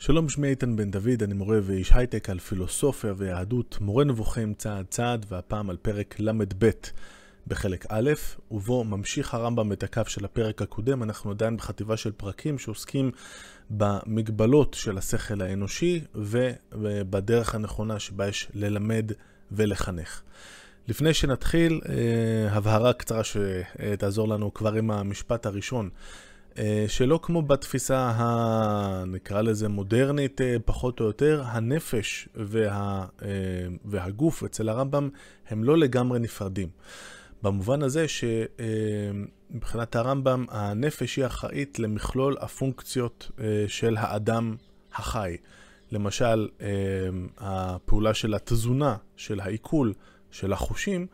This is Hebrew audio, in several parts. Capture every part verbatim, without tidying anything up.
שלום, שמי איתן בן דוד, אני מורה ואיש הייטק על פילוסופיה ויהדות, מורה נבוכים צעד צעד, והפעם על פרק למד ב' בחלק א', ובו ממשיך הרמב"ם את הקו של הפרק הקודם. אנחנו עדיין בחטיבה של פרקים שעוסקים במגבלות של השכל האנושי ובדרך הנכונה שבה יש ללמד ולחנך. לפני שנתחיל, הבהרה קצרה שתעזור לנו כבר עם המשפט הראשון. שלא כמו בתפיסה הנקרא לזה מודרנית, פחות או יותר, הנפש וה, והגוף אצל הרמב"ם הם לא לגמרי נפרדים. במובן הזה שמבחינת הרמב"ם הנפש היא אחראית למכלול הפונקציות של האדם החי. למשל, הפעולה של התזונה, של העיכול, של החושים,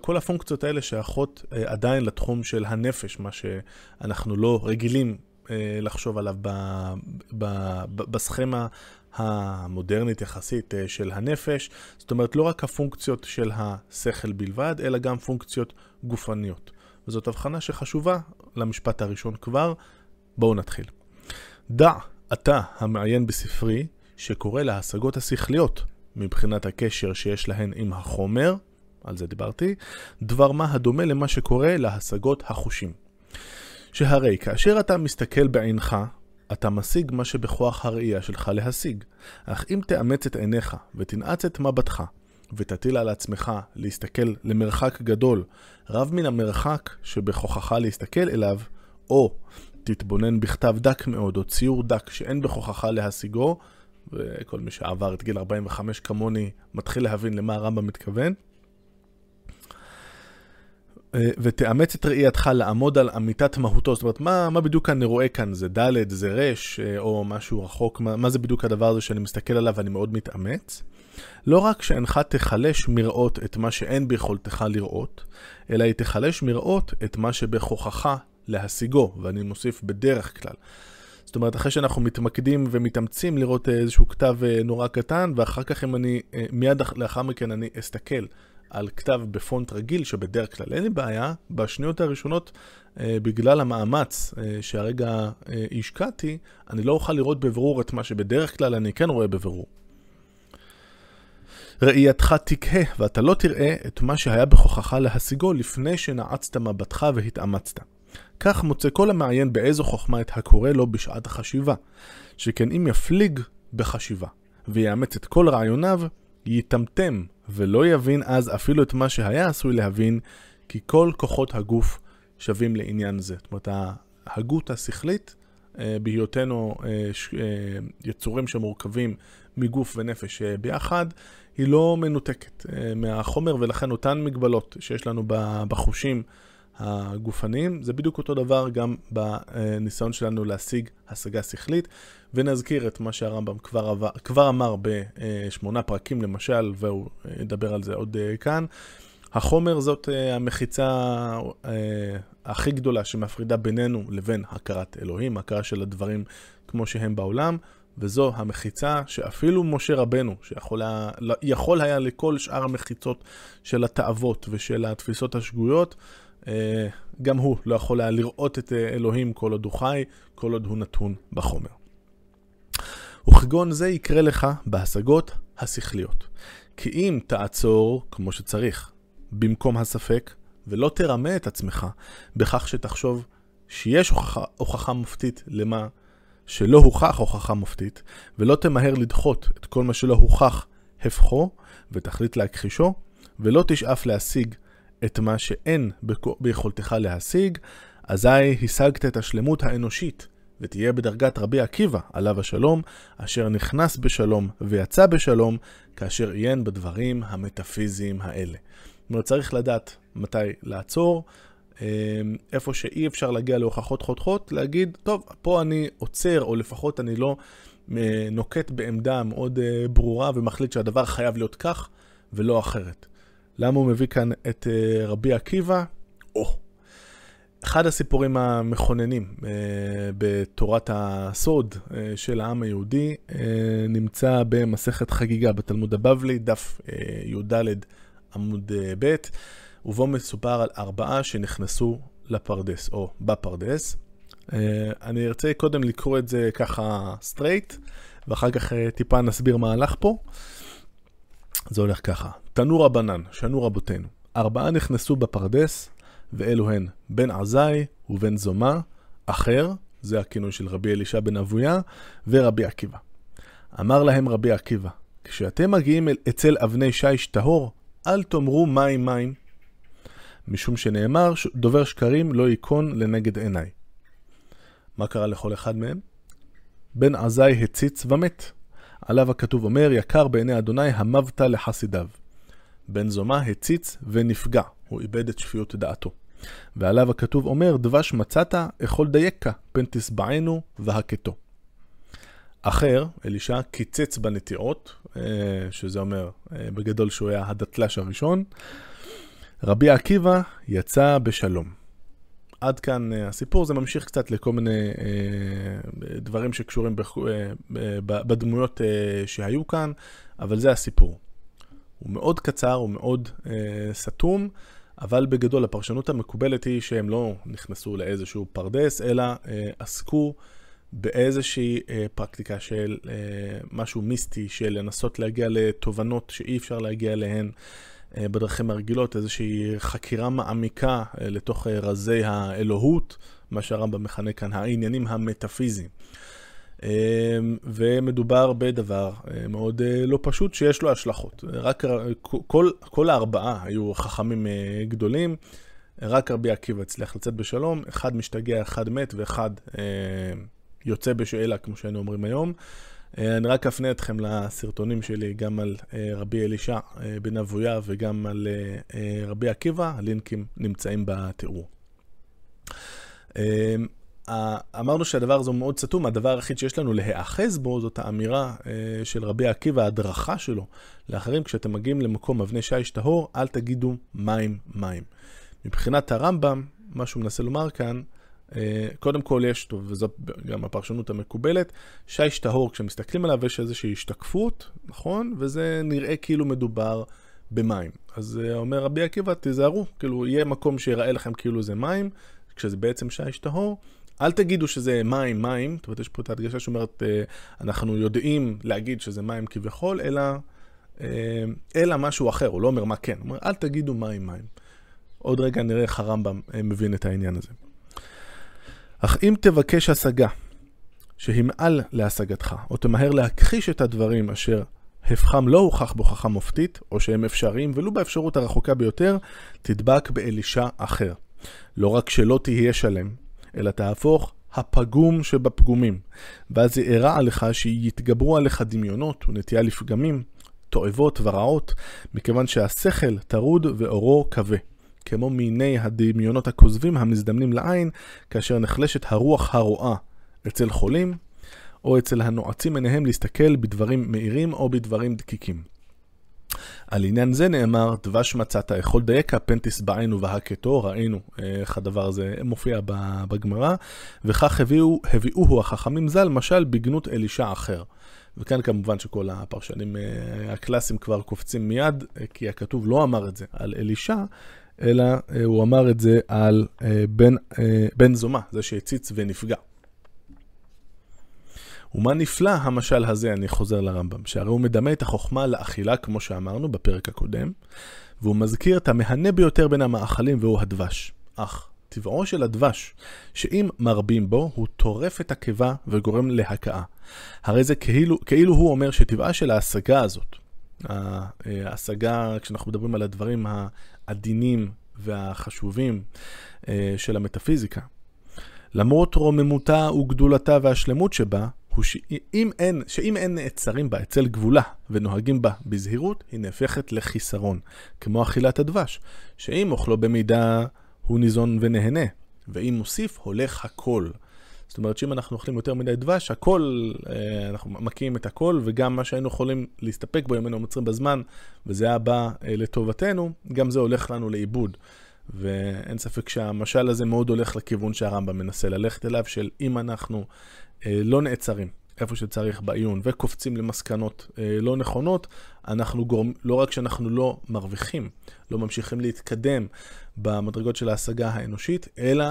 כל הפונקציות האלה שייכות עדיין לתחום של הנפש, מה שאנחנו לא רגילים לחשוב עליו בסכמה המודרנית יחסית של הנפש. זאת אומרת, לא רק הפונקציות של השכל בלבד, אלא גם פונקציות גופניות. וזאת הבחנה שחשובה למשפט הראשון כבר. בואו נתחיל. דע אתה המעיין בספרי שקורא להשגות השכליות מבחינת הקשר שיש להן עם החומר, על זה דיברתי, דבר מה הדומה למה שקורה להשגות החושים. שהרי כאשר אתה מסתכל בעינך, אתה משיג מה שבכוח הראייה שלך להשיג. אך אם תאמץ את עיניך ותנעץ את מבטך, ותטיל על עצמך להסתכל למרחק גדול, רב מן המרחק שבכוחך להסתכל אליו, או תתבונן בכתב דק מאוד או ציור דק שאין בכוחך להשיגו, וכל מי שעבר את גיל ארבעים וחמש כמוני מתחיל להבין למה הרמב"ם מתכוון, ותאמץ את ראייתך לעמוד על אמיתת מהותו. זאת אומרת, מה, מה בדיוק אני רואה כאן? זה ד', זה רש, או משהו רחוק? מה, מה זה בדיוק הדבר הזה שאני מסתכל עליו ואני מאוד מתאמץ? לא רק שאינך תחלש מראות את מה שאין ביכולתך לראות, אלא היא תחלש מראות את מה שבכוחך להשיגו, ואני מוסיף בדרך כלל. זאת אומרת, אחרי שאנחנו מתמקדים ומתאמצים לראות איזשהו כתב נורא קטן, ואחר כך אם אני, מיד לאחר מכן אני אסתכל על כתב בפונט רגיל, שבדרך כלל אין לי בעיה, בשניות הראשונות, בגלל המאמץ שהרגע השקעתי, אני לא אוכל לראות בבירור את מה שבדרך כלל אני כן רואה בבירור. ראייתך תקהה, ואתה לא תראה את מה שהיה בכוחך להשיגו לפני שנעצת מבטך והתאמצת. כך מוצא כל המעיין באיזו חוכמה את הקורא לו בשעת החשיבה, שכן אם יפליג בחשיבה ויאמץ את כל רעיוניו, ייטמטם ולא יבין אז אפילו את מה שהיה עשוי להבין, כי כל כוחות הגוף שווים לעניין זה. זאת אומרת, ההגות השכלית, בהיותנו יצורים שמורכבים מגוף ונפש ביחד, היא לא מנותקת מהחומר, ולכן אותן מגבלות שיש לנו בחושים הגופניים, זה בדיוק אותו דבר גם בניסיון שלנו להשיג השגה שכלית. ונזכיר את מה שהרמב"ם כבר, עבר, כבר אמר בשמונה פרקים למשל, והוא ידבר על זה עוד כאן. החומר זאת המחיצה הכי גדולה שמפרידה בינינו לבין הכרת אלוהים, הכרה של הדברים כמו שהם בעולם, וזו המחיצה שאפילו משה רבנו, שיכול היה, יכול היה לכל שאר המחיצות של התאוות ושל התפיסות השגויות, גם הוא לא יכול היה לראות את אלוהים כל עוד הוא חי, כל עוד הוא נתון בחומר. וכגון זה יקרה לך בהשגות השכליות. כי אם תעצור כמו שצריך, במקום הספק, ולא תרמה את עצמך, בכך שתחשוב שיש הוכחה, הוכחה מופתית למה שלא הוכח הוכחה מופתית, ולא תמהר לדחות את כל מה שלא הוכח הפכו, ותחליט להכחישו, ולא תשאף להשיג את מה שאין ביכולתך להשיג, אזי השגת את השלמות האנושית, ותהיה בדרגת רבי עקיבא, עליו השלום, אשר נכנס בשלום ויצא בשלום, כאשר עיין בדברים המטאפיזיים האלה. זאת אומרת, צריך לדעת מתי לעצור, איפה שאי אפשר להגיע להוכחות חותכות, להגיד, טוב, פה אני עוצר, או לפחות אני לא נוקט בעמדה מאוד ברורה, ומחליט שהדבר חייב להיות כך ולא אחרת. למה הוא מביא כאן את רבי עקיבא? או, אחד הסיפורים המכוננים בתורת הסוד של העם היהודי נמצא במסכת חגיגה בתלמוד הבבלי, דף י"ד עמוד ב', ובו מסופר על ארבעה שנכנסו לפרדס או בפרדס. אני ארצה קודם לקרוא את זה ככה סטרייט, ואחר כך טיפה נסביר מה הלך פה. זה הולך ככה. תנו רבנן, שנו רבותינו. ארבעה נכנסו בפרדס, ואלו הן בן עזאי ובן זומה, אחר, זה הכינוי של רבי אלישע בן אבויה, ורבי עקיבא. אמר להם רבי עקיבא, כשאתם מגיעים אצל אבני שיש טהור, אל תאמרו מים מים, משום שנאמר דובר שקרים לא יקון לנגד עיניי. מה קרה לכל אחד מהם? בן עזאי הציץ ומת. עליו הכתוב אומר, יקר בעיני אדוני המבת לחסידיו. בן זומה הציץ ונפגע, הוא איבד את שפיות דעתו. ועליו הכתוב אומר, דבש מצאת, אכול דייקה, פן תסבענו והקטו. אחר, אלישע, קיצץ בנטיעות, שזה אומר בגדול שהוא היה הדתל"ש הראשון. רבי עקיבא יצא בשלום. עד כאן הסיפור, זה ממשיך קצת לכל מיני דברים שקשורים בדמויות שהיו כאן, אבל זה הסיפור. הוא מאוד קצר, הוא מאוד סתום, אבל בגדול הפרשנות המקובלת היא שהם לא נכנסו לאיזשהו פרדס, אלא עסקו באיזושהי פרקטיקה של משהו מיסטי, של לנסות להגיע לתובנות שאי אפשר להגיע אליהן בדרכים הרגילות, איזושהי חקירה מעמיקה לתוך רזי האלוהות, מה שהרמב"ם מכנה כאן העניינים המטאפיזיים. ומדובר בדבר מאוד לא פשוט שיש לו השלכות. רק כל כל הארבעה היו חכמים גדולים, רק רבי עקיבא הצליח לצאת בשלום, אחד משתגע, אחד מת ואחד יוצא בשאלה, כמו שאנו אומרים היום. אני רק אפנה אתכם לסרטונים שלי גם על רבי אלישע בן אבויה וגם על רבי עקיבא, הלינקים נמצאים בתיאור. אמרנו שהדבר הזה מאוד סתום, הדבר היחיד שיש לנו להיאחז בו זאת האמירה של רבי עקיבא, ההדרכה שלו לאחרים, כשאתם מגיעים למקום אבני שיש טהור, אל תגידו מים מים. מבחינת הרמב"ם, מה שהוא מנסה לומר כאן, קודם כל יש, טוב, וזו גם הפרשנות המקובלת, שיש טהור, כשמסתכלים עליו יש איזושהי השתקפות, נכון? וזה נראה כאילו מדובר במים. אז אומר רבי עקיבא, תיזהרו, כאילו יהיה מקום שיראה לכם כאילו זה מים, כשזה בעצם שיש טהור. אל תגידו שזה מים מים, זאת אומרת יש פה את ההדגשה שאומרת אנחנו יודעים להגיד שזה מים כביכול, אלא, אלא משהו אחר, הוא לא אומר מה כן, הוא אומר אל תגידו מים מים. עוד רגע נראה איך הרמב"ם מבין את העניין הזה. אך אם תבקש השגה שהמעל להשגתך, או תמהר להכחיש את הדברים אשר הפכם לא הוכח בהוכחה מופתית, או שהם אפשריים ולו באפשרות הרחוקה ביותר, תדבק באלישע אחר. לא רק שלא תהיה שלם, אלא תהפוך הפגום שבפגומים, ואז יארה עליך שיתגברו עליך דמיונות ונטייה לפגמים, תועבות ורעות, מכיוון שהשכל תרוד ואורו כבה. כמו מיני הדמיונות הכוזבים המזדמנים לעין, כאשר נחלשת הרוח הרועה אצל חולים, או אצל הנועצים מניהם להסתכל בדברים מהירים או בדברים דקיקים. על עניין זה נאמר, דבש מצאת, אכול דייקה, פן תשבענו והקטו, ראינו איך הדבר הזה מופיע בגמרא, וכך הביאו, הביאוהו החכמים ז"ל, משל בגנות אלישע אחר. וכאן כמובן שכל הפרשנים הקלאסיים כבר קופצים מיד, כי הכתוב לא אמר את זה על אלישע, אלא הוא אמר את זה על בן, בן זומה, זה שהציץ ונפגע. ומה נפלא המשל הזה, אני חוזר לרמב"ם, שהרי הוא מדמה את החוכמה לאכילה, כמו שאמרנו בפרק הקודם, והוא מזכיר את המהנה ביותר בין המאכלים והוא הדבש. אך טבעו של הדבש, שאם מרבים בו, הוא טורף את הקיבה וגורם להקעה. הרי זה כאילו, כאילו הוא אומר שטבעה של ההשגה הזאת, ההשגה, כשאנחנו מדברים על הדברים העדינים והחשובים של המטאפיזיקה, למרות רוממותה וגדולתה והשלמות שבה, הוא שאם אין, שאם אין נעצרים בה אצל גבולה ונוהגים בה בזהירות, היא נהפכת לחיסרון, כמו אכילת הדבש, שאם אוכלו במידה הוא ניזון ונהנה, ואם מוסיף הולך הכל. זאת אומרת שאם אנחנו אוכלים יותר מדי דבש, הכל, אנחנו מקיאים את הכל, וגם מה שהיינו יכולים להסתפק בו, אם היינו מצרים בזמן, וזה היה בא לטובתנו, גם זה הולך לנו לאיבוד. ואין ספק שהמשל הזה מאוד הולך לכיוון שהרמב"ם מנסה ללכת אליו, של אם אנחנו לא נעצרים איפה שצריך בעיון, וקופצים למסקנות לא נכונות, אנחנו גורמים, לא רק שאנחנו לא מרוויחים, לא ממשיכים להתקדם במדרגות של ההשגה האנושית, אלא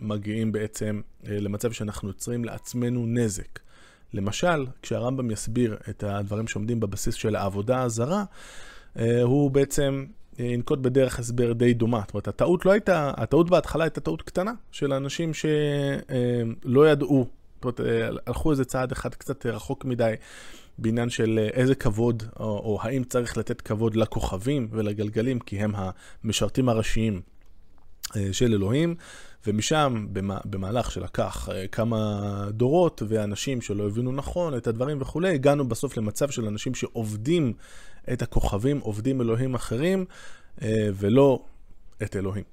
מגיעים בעצם למצב שאנחנו יוצרים לעצמנו נזק. למשל, כשהרמב"ם יסביר את הדברים שעומדים בבסיס של העבודה הזרה, הוא בעצם ינקוט בדרך הסבר די דומה. זאת אומרת, הטעות לא הייתה, הטעות בהתחלה הייתה טעות קטנה של אנשים שלא ידעו, זאת אומרת, הלכו איזה צעד אחד קצת רחוק מדי בעניין של איזה כבוד, או, או האם צריך לתת כבוד לכוכבים ולגלגלים, כי הם המשרתים הראשיים של אלוהים, ומשם במהלך שלקח כמה דורות ואנשים שלא הבינו נכון את הדברים וכולי, הגענו בסוף למצב של אנשים שעובדים את הכוכבים, עובדים אלוהים אחרים ולא את אלוהים.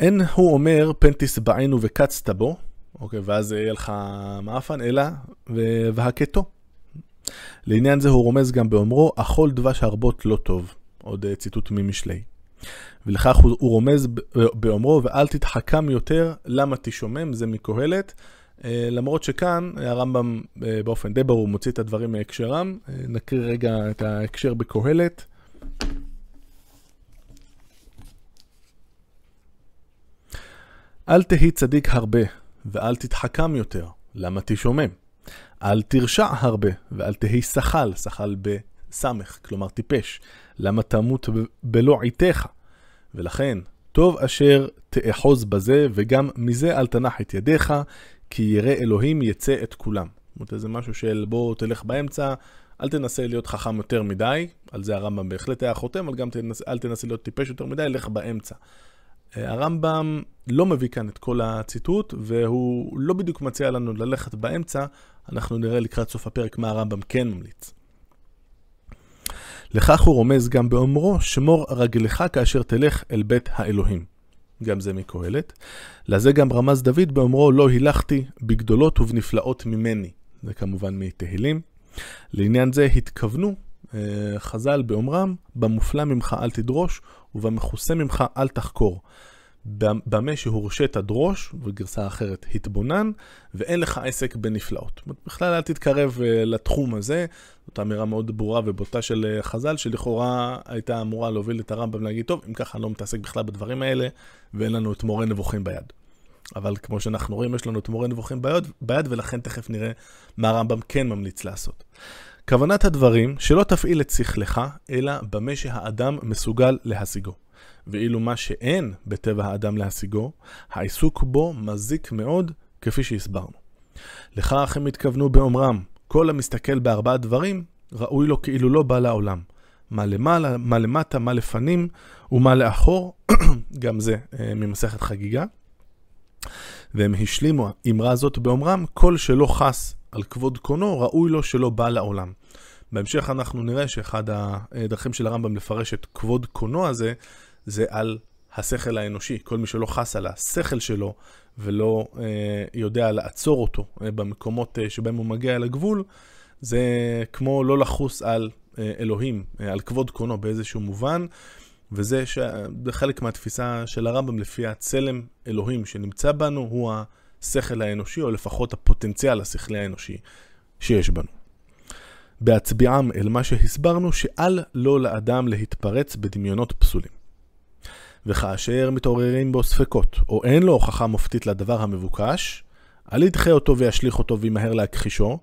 אין הוא אומר פן תסבענו וקצת בו, אוקיי, ואז יהיה לך מאפן, אלא והקטו. לעניין זה הוא רומז גם באומרו, אכול דבש הרבות לא טוב, עוד ציטוט ממשלי. ולכך הוא, הוא רומז באומרו, ואל תתחכם יותר, למה תשומם, זה מקוהלת. למרות שכאן הרמב"ם באופן די ברור מוציא את הדברים מהקשרם, נקריא רגע את ההקשר בקוהלת. אל תהי צדיק הרבה, ואל תתחכם יותר, למה תשומם. אל תרשע הרבה, ואל תהי שחל, שחל בסמך, כלומר טיפש, למה תמות בלא עיתך. ולכן, טוב אשר תאחוז בזה, וגם מזה אל תנח את ידיך, כי ירא אלוהים יצא את כולם. זאת אומרת, זה משהו של בוא תלך באמצע, אל תנסה להיות חכם יותר מדי, על זה הרמב"ם בהחלט היה חותם, אבל גם תנס, אל תנסה להיות טיפש יותר מדי, לך באמצע. הרמב"ם לא מביא כאן את כל הציטוט, והוא לא בדיוק מציע לנו ללכת באמצע, אנחנו נראה לקראת סוף הפרק מה הרמב"ם כן ממליץ. לכך הוא רומז גם באומרו, שמור רגלך כאשר תלך אל בית האלוהים. גם זה מקוהלת. לזה גם רמז דוד באומרו, לא הילכתי בגדולות ובנפלאות ממני. זה כמובן מתהילים. לעניין זה התכוונו חז"ל באומרם, במופלא ממך אל תדרוש ובמחוסה ממך אל תחקור. במה שהורשת דרוש, וגרסה אחרת התבונן, ואין לך עסק בנפלאות. בכלל אל תתקרב לתחום הזה, זאת אמירה מאוד ברורה ובוטה של חז"ל, שלכאורה הייתה אמורה להוביל את הרמב"ם להגיד, טוב, אם ככה לא מתעסק בכלל בדברים האלה, ואין לנו את מורה נבוכים ביד. אבל כמו שאנחנו רואים, יש לנו את מורה נבוכים ביד, ביד ולכן תכף נראה מה הרמב"ם כן ממליץ לעשות. כוונת הדברים שלא תפעיל את שכלך, אלא במה שהאדם מסוגל להשיגו. ואילו מה שאין בטבע האדם להשיגו, העיסוק בו מזיק מאוד כפי שהסברנו. לכך הם התכוונו באומרם, כל המסתכל בארבעה דברים ראוי לו כאילו לא בא לעולם. מה למעלה, מה למטה, מה לפנים ומה לאחור, גם זה ממסכת חגיגה. והם השלימו אמרה זאת באומרם, כל שלא חס על כבוד קונו ראוי לו שלא בא לעולם. בהמשך אנחנו נראה שאחד הדרכים של הרמב"ם לפרש את כבוד קונו הזה, זה על השכל האנושי. כל מי שלא חס על השכל שלו ולא אה, יודע לעצור אותו אה, במקומות אה, שבהם הוא מגיע אל הגבול, זה כמו לא לחוס על אה, אלוהים, אה, על כבוד קונו באיזשהו מובן, וזה ש... חלק מהתפיסה של הרמב"ם לפי הצלם אלוהים שנמצא בנו הוא השכל האנושי, או לפחות הפוטנציאל השכלי האנושי שיש בנו. בהצביעם אל מה שהסברנו, שאל לא לאדם להתפרץ בדמיונות פסולים. וכאשר מתעוררים בו ספקות, או אין לו הוכחה מופתית לדבר המבוקש, אל ידחה אותו וישליך אותו וימהר להכחישו,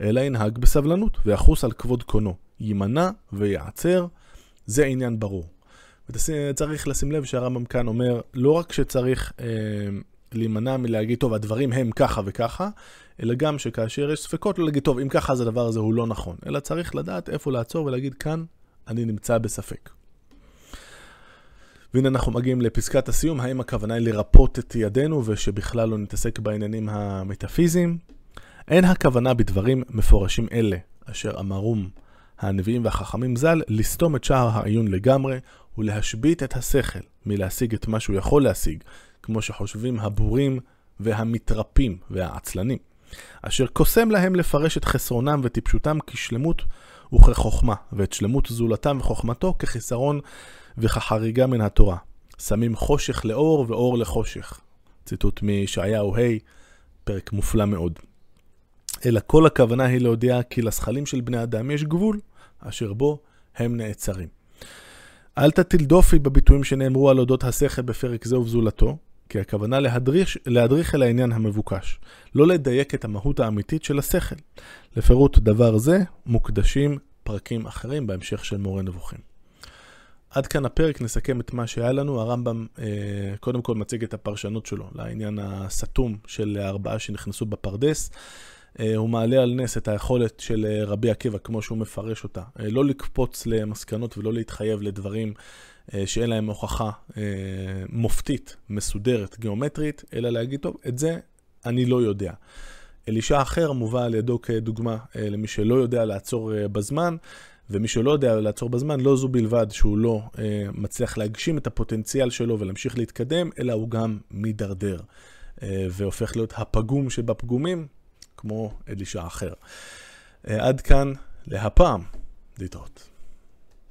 אלא ינהג בסבלנות ויחוס על כבוד קונו, יימנע ויעצר, זה עניין ברור. וצריך לשים לב שהרמב"ם כאן אומר, לא רק שצריך אה, להימנע מלהגיד, טוב, הדברים הם ככה וככה, אלא גם שכאשר יש ספקות, לא להגיד, טוב, אם ככה אז הדבר הזה הוא לא נכון, אלא צריך לדעת איפה לעצור ולהגיד, כאן אני נמצא בספק. והנה אנחנו מגיעים לפסקת הסיום, האם הכוונה היא לרפות את ידינו ושבכלל לא נתעסק בעניינים המטאפיזיים? אין הכוונה בדברים מפורשים אלה, אשר אמרום הנביאים והחכמים ז"ל, לסתום את שער העיון לגמרי ולהשבית את השכל מלהשיג את מה שהוא יכול להשיג, כמו שחושבים הבורים והמתרפים והעצלנים, אשר קוסם להם לפרש את חסרונם וטיפשותם כשלמות וכחוכמה, ואת שלמות זולתם וחוכמתו כחיסרון וכחריגה מן התורה. שמים חושך לאור ואור לחושך. ציטוט מישעיהו ה' פרק מופלא מאוד. אלא כל הכוונה היא להודיע כי לשחלים של בני אדם יש גבול אשר בו הם נעצרים. אל תטיל דופי בביטויים שנאמרו על אודות השכל בפרק זה ובזולתו, כי הכוונה להדריך, להדריך אל העניין המבוקש, לא לדייק את המהות האמיתית של השכל. לפירוט דבר זה מוקדשים פרקים אחרים בהמשך של מורה נבוכים. עד כאן הפרק, נסכם את מה שהיה לנו. הרמב"ם אה, קודם כל מציג את הפרשנות שלו לעניין הסתום של הארבעה שנכנסו בפרדס. אה, הוא מעלה על נס את היכולת של רבי עקיבא כמו שהוא מפרש אותה, אה, לא לקפוץ למסקנות ולא להתחייב לדברים אה, שאין להם הוכחה אה, מופתית, מסודרת, גיאומטרית, אלא להגיד טוב, את זה אני לא יודע. אלישע אחר מובא על ידו כדוגמה אה, למי שלא יודע לעצור אה, בזמן, ומי שלא יודע לעצור בזמן, לא זו בלבד שהוא לא אה, מצליח להגשים את הפוטנציאל שלו ולהמשיך להתקדם, אלא הוא גם מידרדר, אה, והופך להיות הפגום שבפגומים, כמו אלישע אחר. אה, עד כאן, להפעם, להתראות.